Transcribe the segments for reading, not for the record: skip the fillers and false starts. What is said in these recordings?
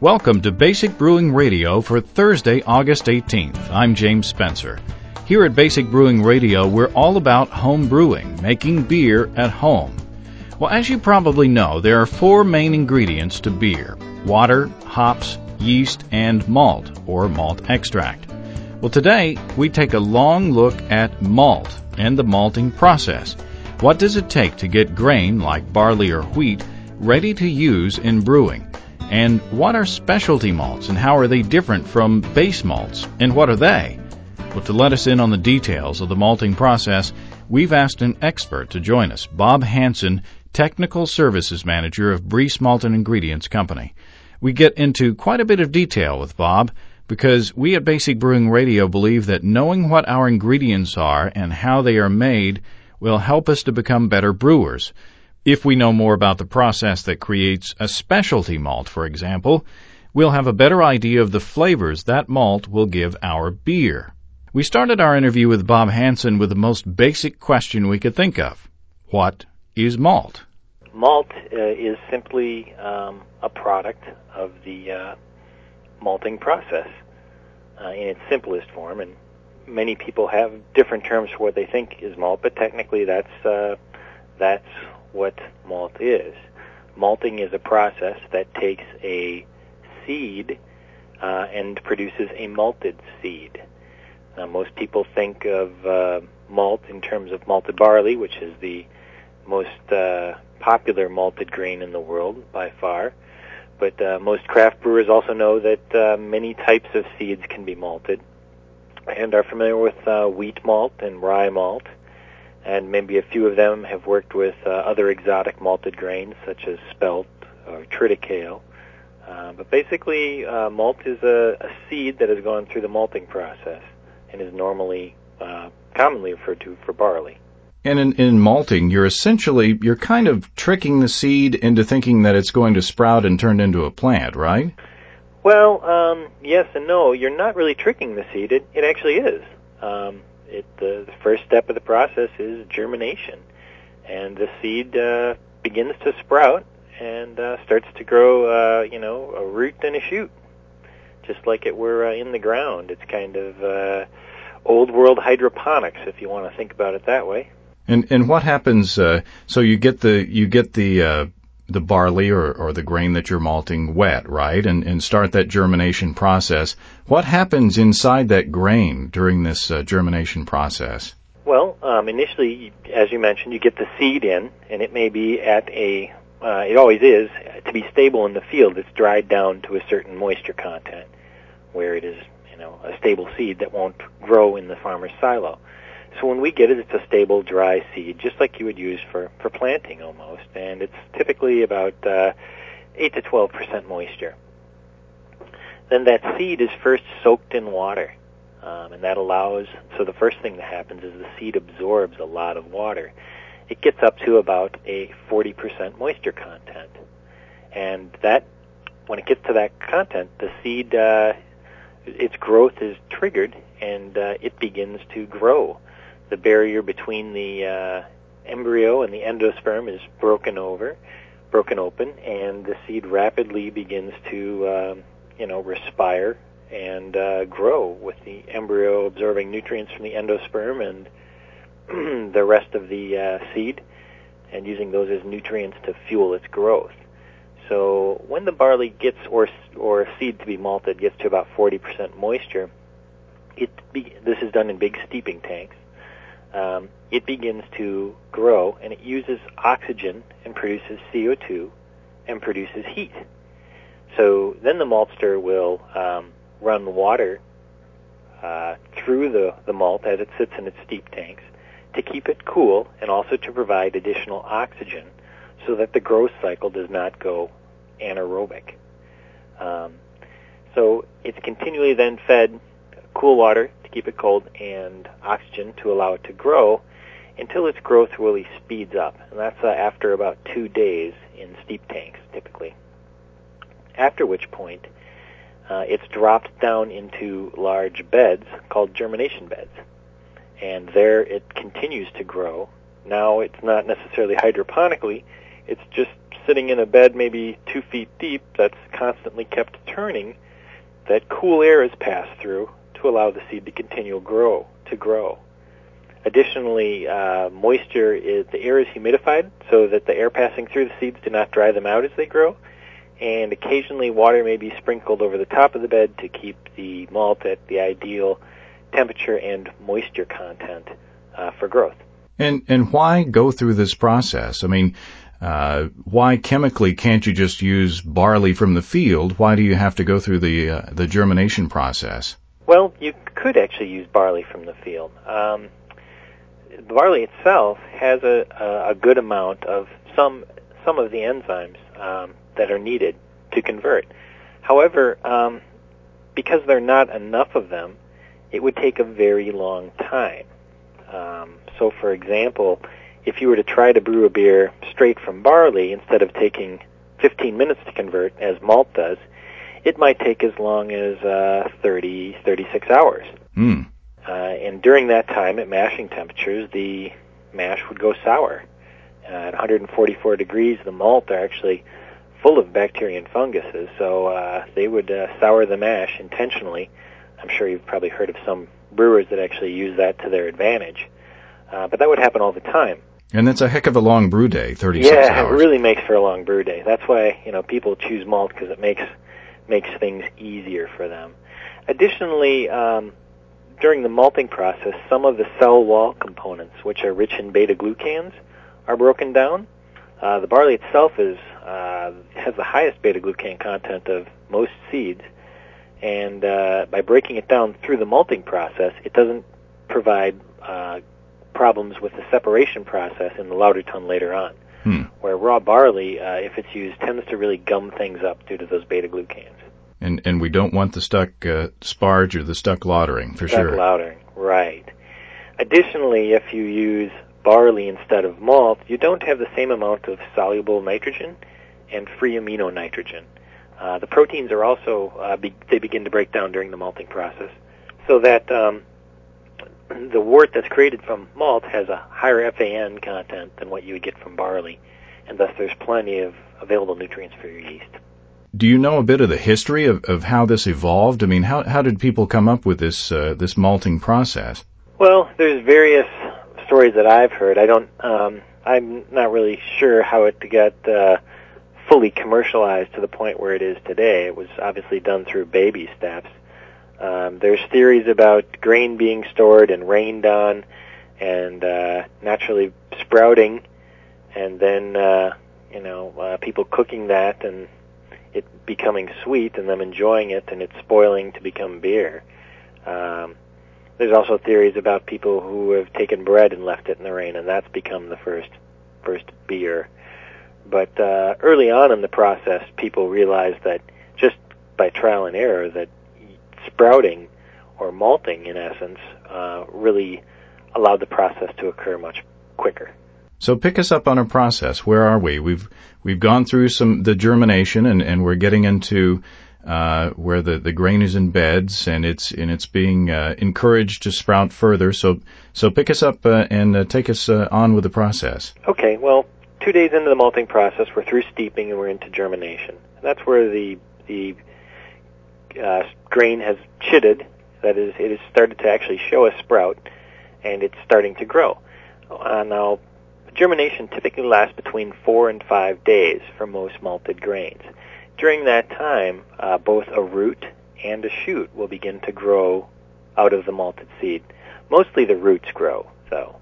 Welcome to Basic Brewing Radio for Thursday, August 18th. I'm James Spencer. Here at Basic Brewing Radio, we're all about home brewing, making beer at home. Well, as you probably know, there are four main ingredients to beer: water, hops, yeast, and malt, or malt extract. Well, today, we take a long look at malt and the malting process. What does it take to get grain, like barley or wheat, ready to use in brewing? And what are specialty malts, and how are they different from base malts, and what are they? Well, to let us in on the details of the malting process, we've asked an expert to join us, Bob Hansen, Technical Services Manager of Briess Malt and Ingredients Company. We get into quite a bit of detail with Bob, because we at Basic Brewing Radio believe that knowing what our ingredients are and how they are made will help us to become better brewers. If we know more about the process that creates a specialty malt, for example, we'll have a better idea of the flavors that malt will give our beer. We started our interview with Bob Hansen with the most basic question we could think of. What is malt? Malt is simply a product of the malting process in its simplest form, and many people have different terms for what they think is malt, but technically that's what malt is. Malting is a process that takes a seed and produces a malted seed. Most people think of malt in terms of malted barley, which is the most popular malted grain in the world by far. But most craft brewers also know that many types of seeds can be malted and are familiar with wheat malt and rye malt. And maybe a few of them have worked with other exotic malted grains, such as spelt or triticale. But basically, malt is a seed that has gone through the malting process and is normally commonly referred to for barley. And in malting, you're kind of tricking the seed into thinking that it's going to sprout and turn into a plant, right? Well, yes and no. You're not really tricking the seed. It actually is. The first step of the process is germination, and the seed begins to sprout and starts to grow, a root and a shoot, just like it were in the ground. It's kind of old-world hydroponics, if you want to think about it that way. And what happens? So you get the barley or the grain that you're malting wet, right, and start that germination process. What happens inside that grain during this germination process? Well, initially, as you mentioned, you get the seed in, and it may be it always is, to be stable in the field, it's dried down to a certain moisture content where it is, a stable seed that won't grow in the farmer's silo. So when we get it, it's a stable, dry seed, just like you would use for planting almost, and it's typically about 8 to 12% moisture. Then that seed is first soaked in water, and that so the first thing that happens is the seed absorbs a lot of water. It gets up to about a 40% moisture content, and that when it gets to that content, the seed, its growth is triggered, and it begins to grow. The barrier between the embryo and the endosperm is broken open, and the seed rapidly begins to, respire and grow, with the embryo absorbing nutrients from the endosperm and the rest of the seed, and using those as nutrients to fuel its growth. So when the barley gets, or seed to be malted, gets to about 40% moisture, this is done in big steeping tanks. It begins to grow, and it uses oxygen and produces CO2 and produces heat. So then the maltster will run water through the malt as it sits in its steep tanks to keep it cool and also to provide additional oxygen so that the growth cycle does not go anaerobic. So it's continually then fed cool water to keep it cold and oxygen to allow it to grow until its growth really speeds up. And that's after about 2 days in steep tanks, typically. After which point, it's dropped down into large beds called germination beds. And there it continues to grow. Now it's not necessarily hydroponically, it's just sitting in a bed maybe 2 feet deep that's constantly kept turning, that cool air is passed through to allow the seed to continue to grow. Additionally, the air is humidified so that the air passing through the seeds do not dry them out as they grow. And occasionally water may be sprinkled over the top of the bed to keep the malt at the ideal temperature and moisture content for growth. And why go through this process? I mean, why chemically can't you just use barley from the field? Why do you have to go through the germination process? Well, you could actually use barley from the field. The barley itself has a good amount of some of the enzymes that are needed to convert. However, because there are not enough of them, it would take a very long time. So, for example, if you were to try to brew a beer straight from barley instead of taking 15 minutes to convert, as malt does, it might take as long as 36 hours. Mm. And during that time, at mashing temperatures, the mash would go sour. At 144 degrees, the malt are actually full of bacteria and funguses, so they would sour the mash intentionally. I'm sure you've probably heard of some brewers that actually use that to their advantage. But that would happen all the time. And that's a heck of a long brew day, 36 hours. Yeah, it really makes for a long brew day. That's why, people choose malt, because it makes things easier for them. Additionally, during the malting process, some of the cell wall components, which are rich in beta-glucans, are broken down. The barley itself has the highest beta-glucan content of most seeds, and by breaking it down through the malting process, it doesn't provide problems with the separation process in the lauter tun later on, where raw barley, if it's used, tends to really gum things up due to those beta-glucans. And we don't want the stuck sparge or the stuck lautering, for sure. Stuck lautering, right. Additionally, if you use barley instead of malt, you don't have the same amount of soluble nitrogen and free amino nitrogen. The proteins are also, they begin to break down during the malting process, so that the wort that's created from malt has a higher FAN content than what you would get from barley, and thus there's plenty of available nutrients for your yeast. Do you know a bit of the history of how this evolved? I mean, how did people come up with this this malting process? Well, there's various stories that I've heard. I'm not really sure how it got fully commercialized to the point where it is today. It was obviously done through baby steps. There's theories about grain being stored and rained on and naturally sprouting, and then people cooking that and it becoming sweet and them enjoying it and it spoiling to become beer. There's also theories about people who have taken bread and left it in the rain, and that's become the first beer. But early on in the process, people realized that just by trial and error that sprouting or malting, in essence, really allowed the process to occur much quicker. So pick us up on our process. Where are we? We've gone through the germination, and we're getting into where the grain is in beds, and it's being encouraged to sprout further. So pick us up and take us on with the process. Okay. Well, 2 days into the malting process, we're through steeping and we're into germination. That's where the grain has chitted. That is, it has started to actually show a sprout, and it's starting to grow. Now, germination typically lasts between 4 and 5 days for most malted grains. During that time, both a root and a shoot will begin to grow out of the malted seed. Mostly the roots grow, though.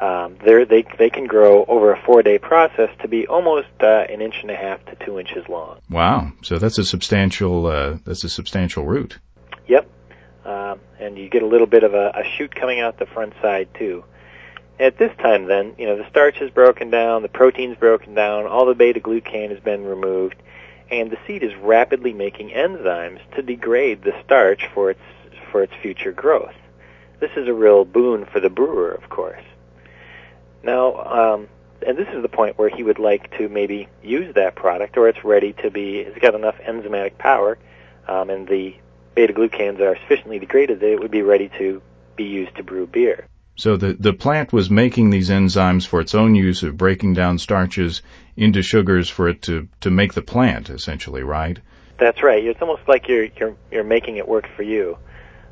They can grow over a 4-day process to be almost 1.5 inches to 2 inches long. Wow! So that's a substantial root. Yep, and you get a little bit of a shoot coming out the front side too. At this time, then, the starch is broken down, the protein's broken down, all the beta-glucan has been removed, and the seed is rapidly making enzymes to degrade the starch for its future growth. This is a real boon for the brewer, of course. Now, and this is the point where he would like to maybe use that product, or it's ready to be, it's got enough enzymatic power, and the beta-glucans are sufficiently degraded that it would be ready to be used to brew beer. So the plant was making these enzymes for its own use of breaking down starches into sugars for it to make the plant, essentially, right? That's right. It's almost like you're making it work for you.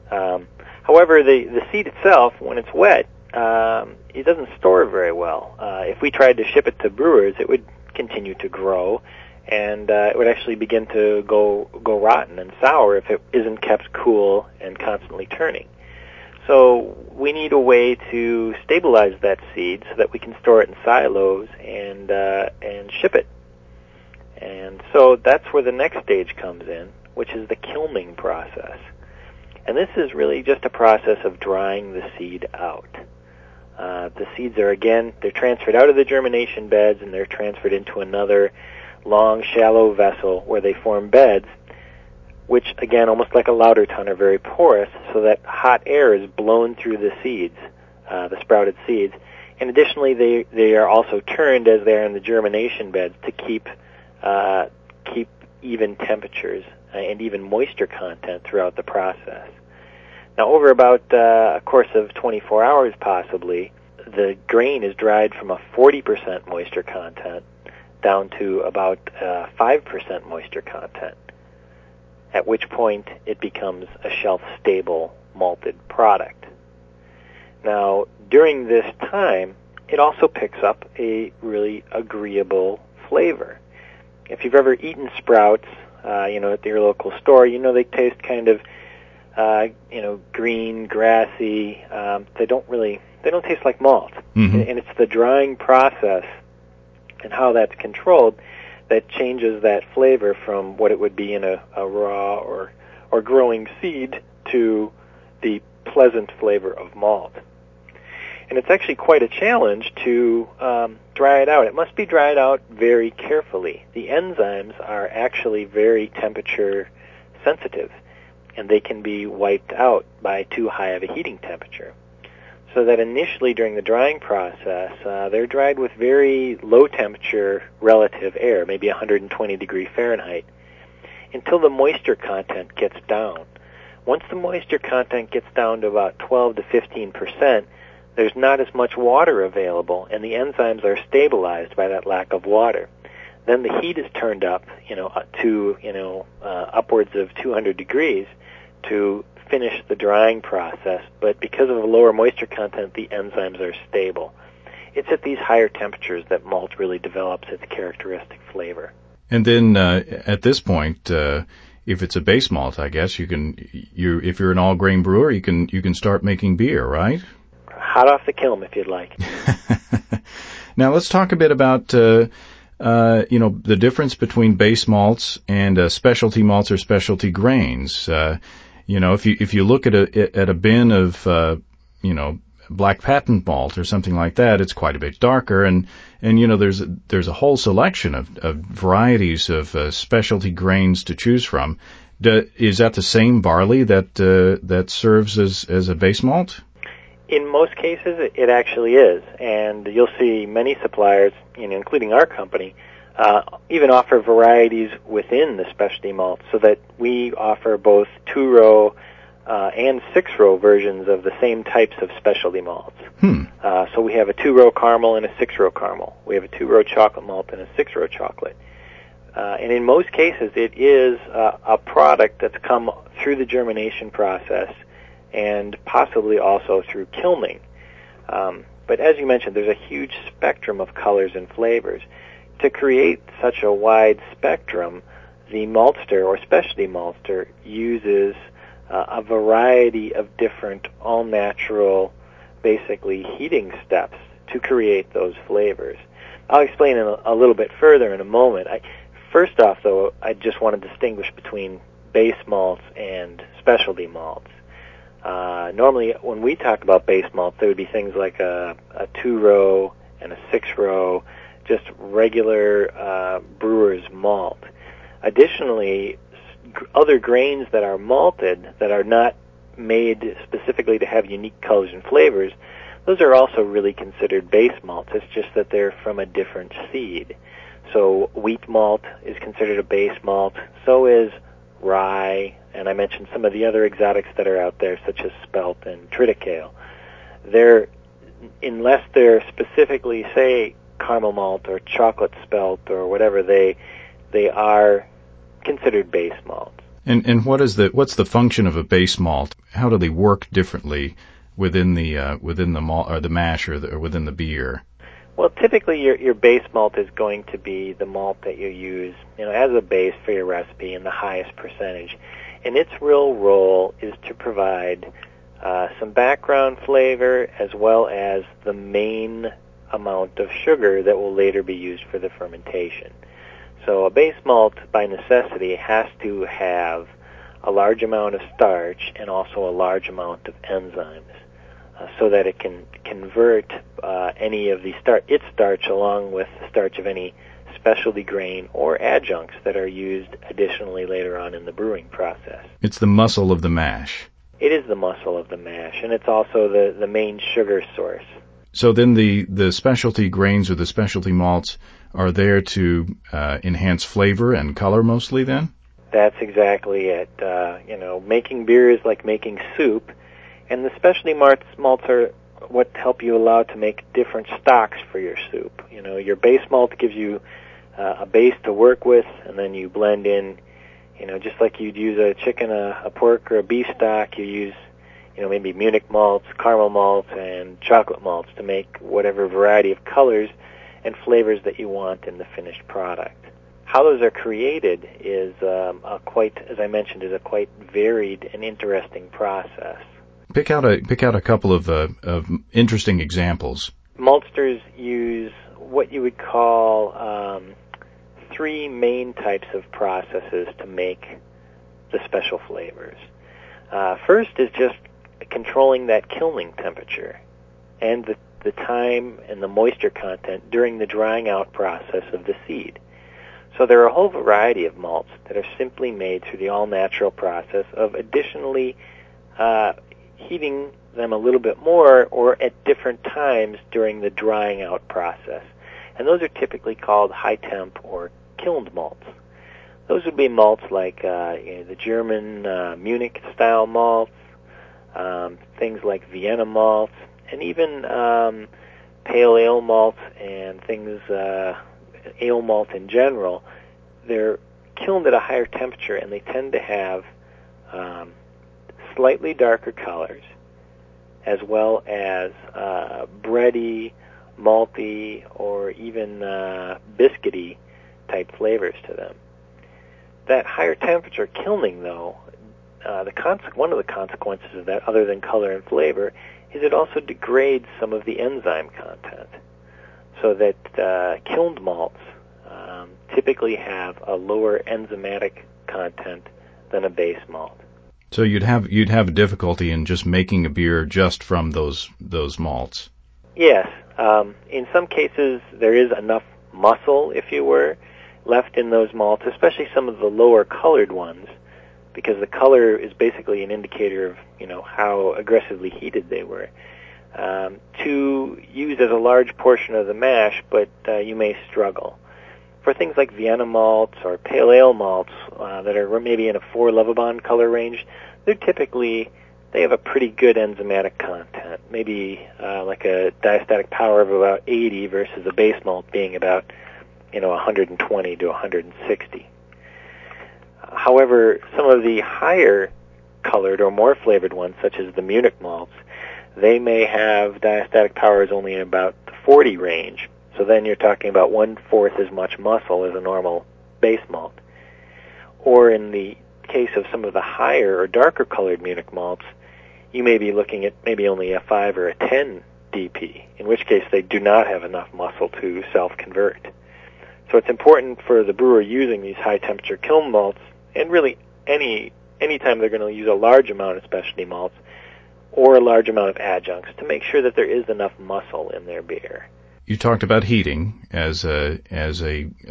However, the seed itself, when it's wet, it doesn't store very well. If we tried to ship it to brewers, it would continue to grow, and it would actually begin to go rotten and sour if it isn't kept cool and constantly turning. So we need a way to stabilize that seed so that we can store it in silos and ship it. And so that's where the next stage comes in, which is the kilning process. And this is really just a process of drying the seed out. The seeds are, again, they're transferred out of the germination beds, and they're transferred into another long, shallow vessel where they form beds, which, again, almost like a lauter ton, are very porous, so that hot air is blown through the seeds, the sprouted seeds. And additionally, they are also turned as they are in the germination beds to keep even temperatures and even moisture content throughout the process. Now, over about a course of 24 hours, possibly, the grain is dried from a 40% moisture content down to about 5% moisture content, at which point it becomes a shelf-stable malted product. Now, during this time, it also picks up a really agreeable flavor. If you've ever eaten sprouts, at your local store, they taste kind of, green, grassy. They don't taste like malt. Mm-hmm. And it's the drying process and how that's controlled that changes that flavor from what it would be in a raw or growing seed to the pleasant flavor of malt. And it's actually quite a challenge to dry it out. It must be dried out very carefully. The enzymes are actually very temperature sensitive, and they can be wiped out by too high of a heating temperature. So that initially during the drying process, they're dried with very low temperature relative air, maybe 120 degrees Fahrenheit, until the moisture content gets down. Once the moisture content gets down to about 12 to 15%, there's not as much water available, and the enzymes are stabilized by that lack of water. Then the heat is turned up, to upwards of 200 degrees to finish the drying process, but because of the lower moisture content, the enzymes are stable. It's at these higher temperatures that malt really develops its characteristic flavor. And then at this point, if it's a base malt, I guess if you're an all-grain brewer, you can start making beer, right? Hot off the kiln, if you'd like. Now let's talk a bit about the difference between base malts and specialty malts or specialty grains. If you look at a bin of black patent malt or something like that, it's quite a bit darker, and there's a whole selection of varieties of specialty grains to choose from. Is that the same barley that serves as a base malt? In most cases, it actually is, and you'll see many suppliers, including our company, even offer varieties within the specialty malt, so that we offer both 2-row and 6-row versions of the same types of specialty malts. So we have a 2-row caramel and a 6-row caramel. We have a 2-row chocolate malt and a 6-row chocolate. And in most cases, it is a product that's come through the germination process and possibly also through kilning. But as you mentioned, there's a huge spectrum of colors and flavors. To create such a wide spectrum, the maltster or specialty maltster uses a variety of different all-natural, basically, heating steps to create those flavors. I'll explain a little bit further in a moment. First off, though, I just want to distinguish between base malts and specialty malts. Normally, when we talk about base malts, there would be things like a 2-row and a 6-row, just regular brewer's malt. Additionally, other grains that are malted that are not made specifically to have unique colors and flavors, those are also really considered base malts. It's just that they're from a different seed. So wheat malt is considered a base malt. So is rye, and I mentioned some of the other exotics that are out there, such as spelt and triticale. They're unless they're specifically, say, caramel malt or chocolate spelt or whatever, they are considered base malts. And what's the function of a base malt? How do they work differently within the malt or the mash or within the beer? Well, typically your base malt is going to be the malt that you use, as a base for your recipe in the highest percentage. And its real role is to provide some background flavor as well as the main amount of sugar that will later be used for the fermentation. So a base malt, by necessity, has to have a large amount of starch and also a large amount of enzymes, so that it can convert any of the its starch along with the starch of any specialty grain or adjuncts that are used additionally later on in the brewing process. It's the muscle of the mash. It is the muscle of the mash, and it's also the main sugar source. So then the specialty grains or the specialty malts are there to enhance flavor and color mostly then? That's exactly it. Making beer is like making soup, and the specialty malts are what help you allow to make different stocks for your soup. Your base malt gives you a base to work with, and then you blend in, just like you'd use a chicken, a pork, or a beef stock, you use maybe Munich malts, caramel malts, and chocolate malts to make whatever variety of colors and flavors that you want in the finished product. How those are created is, a quite varied and interesting process. Pick out a couple of interesting examples. Maltsters use what you would call three main types of processes to make the special flavors. First is just controlling that kilning temperature and the time and the moisture content during the drying out process of the seed. So there are a whole variety of malts that are simply made through the all-natural process of additionally heating them a little bit more or at different times during the drying out process. And those are typically called high temp or kilned malts. Those would be malts like the German Munich-style malts, things like Vienna malts, and even pale ale malts and things, ale malt in general. They're kilned at a higher temperature, and they tend to have slightly darker colors, as well as bready, malty, or even biscuity type flavors to them. That higher temperature kilning, though, one of the consequences of that, other than color and flavor, is it also degrades some of the enzyme content, so that kilned malts typically have a lower enzymatic content than a base malt. So you'd have difficulty in just making a beer just from those malts. Yes, in some cases there is enough muscle, if you were, left in those malts, especially some of the lower colored ones, because the color is basically an indicator of how aggressively heated they were, to use as a large portion of the mash, but you may struggle. For things like Vienna malts or pale ale malts that are maybe in a 4 Levobond color range, they have a pretty good enzymatic content, maybe like a diastatic power of about 80 versus a base malt being about 120 to 160. However, some of the higher colored or more flavored ones, such as the Munich malts, they may have diastatic powers only in about the 40 range. So then you're talking about 1/4 as much muscle as a normal base malt. Or in the case of some of the higher or darker colored Munich malts, you may be looking at maybe only a 5 or a 10 DP, in which case they do not have enough muscle to self-convert. So it's important for the brewer using these high-temperature kiln malts, and really any time they're going to use a large amount of specialty malts or a large amount of adjuncts, to make sure that there is enough muscle in their beer. You talked about heating as a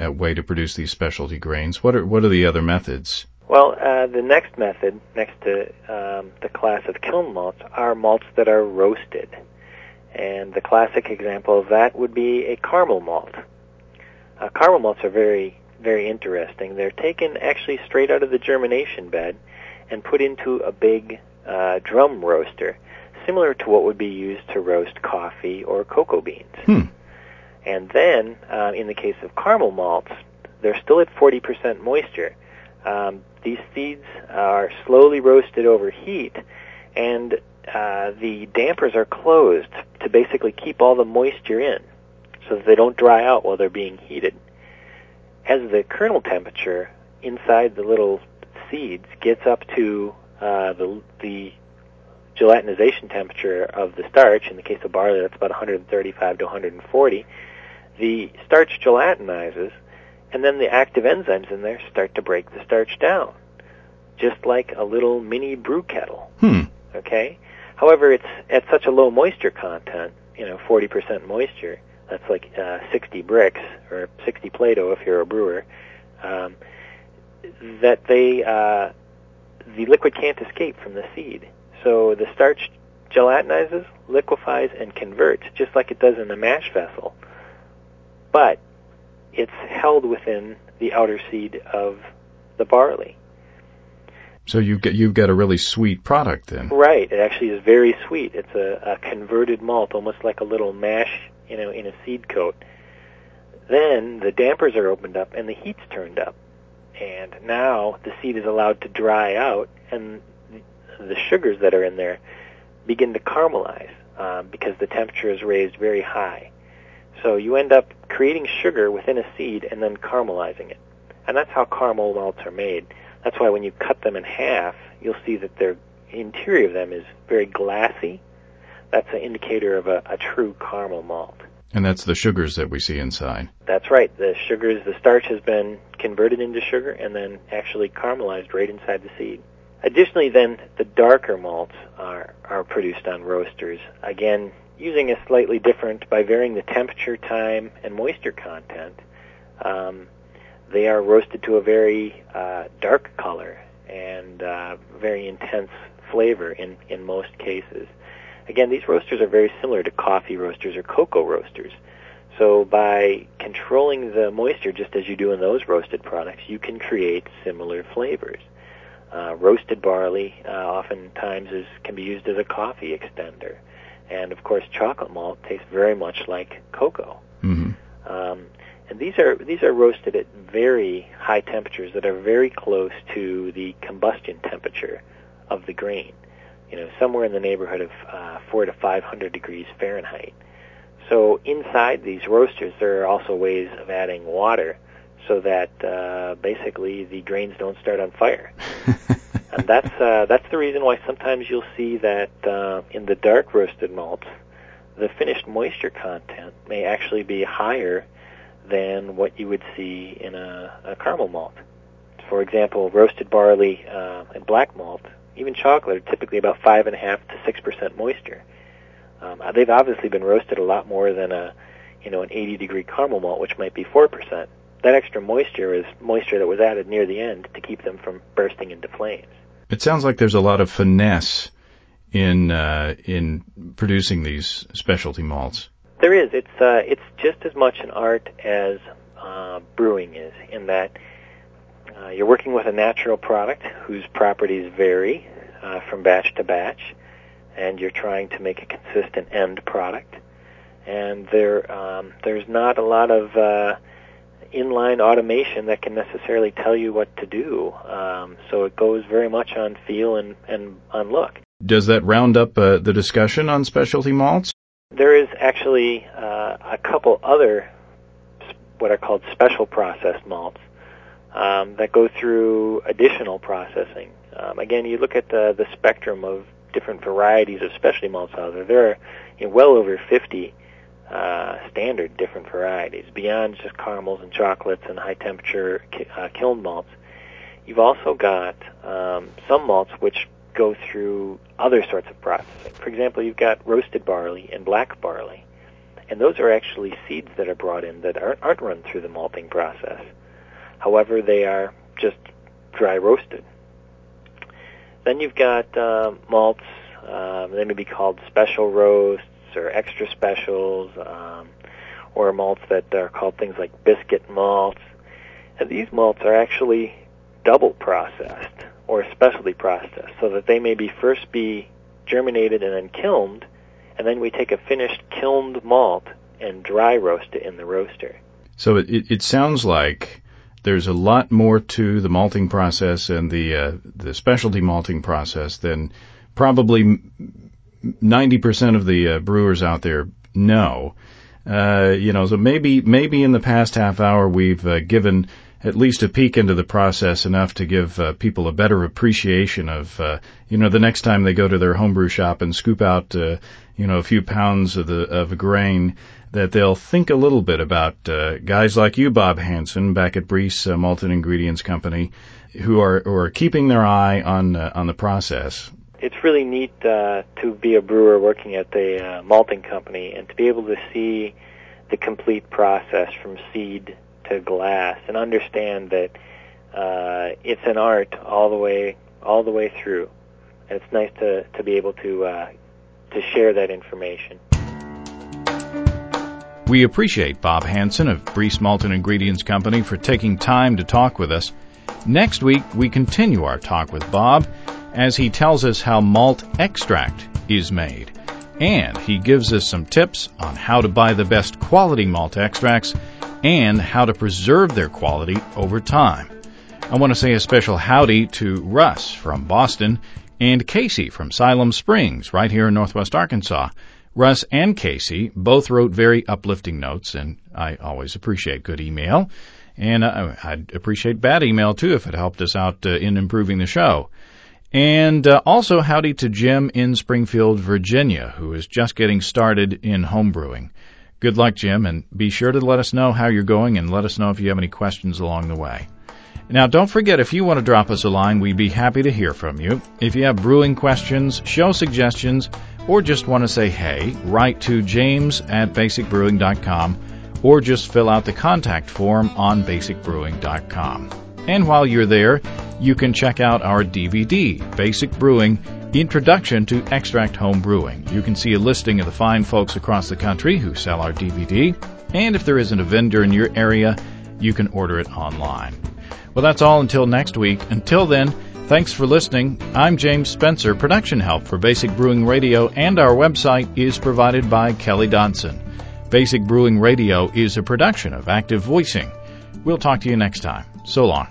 way to produce these specialty grains. What are the other methods? Well, the next method, next to the class of kiln malts, are malts that are roasted. And the classic example of that would be a caramel malt. Caramel malts are very, very interesting. They're taken actually straight out of the germination bed and put into a big drum roaster, similar to what would be used to roast coffee or cocoa beans. And then, in the case of caramel malts, they're still at 40% moisture. These seeds are slowly roasted over heat, and the dampers are closed to basically keep all the moisture in so that they don't dry out while they're being heated. As the kernel temperature inside the little seeds gets up to the gelatinization temperature of the starch, in the case of barley that's about 135 to 140, the starch gelatinizes, and then the active enzymes in there start to break the starch down, just like a little mini brew kettle. Okay? However, it's at such a low moisture content, 40% moisture, that's like 60 bricks or 60 Play-Doh if you're a brewer, that the liquid can't escape from the seed. So the starch gelatinizes, liquefies, and converts, just like it does in a mash vessel. But it's held within the outer seed of the barley. So you've got a really sweet product then. Right. It actually is very sweet. It's a converted malt, almost like a little mash, in a seed coat. Then the dampers are opened up and the heat's turned up. And now the seed is allowed to dry out, and the sugars that are in there begin to caramelize because the temperature is raised very high. So you end up creating sugar within a seed and then caramelizing it. And that's how caramel malts are made. That's why when you cut them in half, you'll see that the interior of them is very glassy. That's an indicator of a true caramel malt. And that's the sugars that we see inside. That's right. The starch has been converted into sugar and then actually caramelized right inside the seed. Additionally, then, the darker malts are produced on roasters, again, using a slightly different, by varying the temperature, time, and moisture content. They are roasted to a very dark color and very intense flavor in most cases. Again, these roasters are very similar to coffee roasters or cocoa roasters. So by controlling the moisture just as you do in those roasted products, you can create similar flavors. Roasted barley oftentimes can be used as a coffee extender. And, of course, chocolate malt tastes very much like cocoa. And these are roasted at very high temperatures that are very close to the combustion temperature of the grain. Somewhere in the neighborhood of 400 to 500 degrees Fahrenheit. So inside these roasters, there are also ways of adding water so that basically the grains don't start on fire. And that's the reason why sometimes you'll see that in the dark roasted malts, the finished moisture content may actually be higher than what you would see in a caramel malt. For example, roasted barley and black malt, even chocolate, are typically about 5.5 to 6% moisture. They've obviously been roasted a lot more than an 80-degree caramel malt, which might be 4%. That extra moisture is moisture that was added near the end to keep them from bursting into flames. It sounds like there's a lot of finesse in producing these specialty malts. There is. It's just as much an art as brewing is, in that you're working with a natural product whose properties vary from batch to batch, and you're trying to make a consistent end product. And there's not a lot of inline automation that can necessarily tell you what to do. So it goes very much on feel and on look. Does that round up the discussion on specialty malts? There is actually a couple other what are called special process malts that go through additional processing. Again, you look at the spectrum of different varieties of specialty malts out there. There are well over 50 standard different varieties beyond just caramels and chocolates and high-temperature kiln malts. You've also got some malts which go through other sorts of processing. For example, you've got roasted barley and black barley, and those are actually seeds that are brought in that aren't run through the malting process. However, they are just dry roasted. Then you've got malts, they may be called special roasts or extra specials, or malts that are called things like biscuit malts. And these malts are actually double processed or specialty processed, so that they may be germinated and then kilned, and then we take a finished kilned malt and dry roast it in the roaster. So it sounds like there's a lot more to the malting process and the specialty malting process than probably 90% of the brewers out there know. So maybe in the past half hour we've given at least a peek into the process enough to give people a better appreciation of, the next time they go to their homebrew shop and scoop out, a few pounds of grain, that they'll think a little bit about guys like you, Bob Hansen, back at Briess Malt and Ingredients Company, who are keeping their eye on the process. It's really neat to be a brewer working at the malting company and to be able to see the complete process from seed to glass and understand that it's an art all the way through. And it's nice to be able to share that information. We appreciate Bob Hansen of Briess Malt and Ingredients Company for taking time to talk with us. Next week, we continue our talk with Bob as he tells us how malt extract is made. And he gives us some tips on how to buy the best quality malt extracts and how to preserve their quality over time. I want to say a special howdy to Russ from Boston and Casey from Siloam Springs, right here in Northwest Arkansas. Russ and Casey both wrote very uplifting notes, and I always appreciate good email. And I'd appreciate bad email, too, if it helped us out in improving the show. And also howdy to Jim in Springfield, Virginia, who is just getting started in homebrewing. Good luck, Jim, and be sure to let us know how you're going and let us know if you have any questions along the way. Now, don't forget, if you want to drop us a line, we'd be happy to hear from you. If you have brewing questions, show suggestions, or just want to say hey, write to james@basicbrewing.com or just fill out the contact form on basicbrewing.com. And while you're there, you can check out our DVD, Basic Brewing, Introduction to Extract Home Brewing. You can see a listing of the fine folks across the country who sell our DVD, and if there isn't a vendor in your area, you can order it online. Well, that's all until next week. Until then, thanks for listening. I'm James Spencer. Production help for Basic Brewing Radio and our website is provided by Kelly Donson. Basic Brewing Radio is a production of Active Voicing. We'll talk to you next time. So long.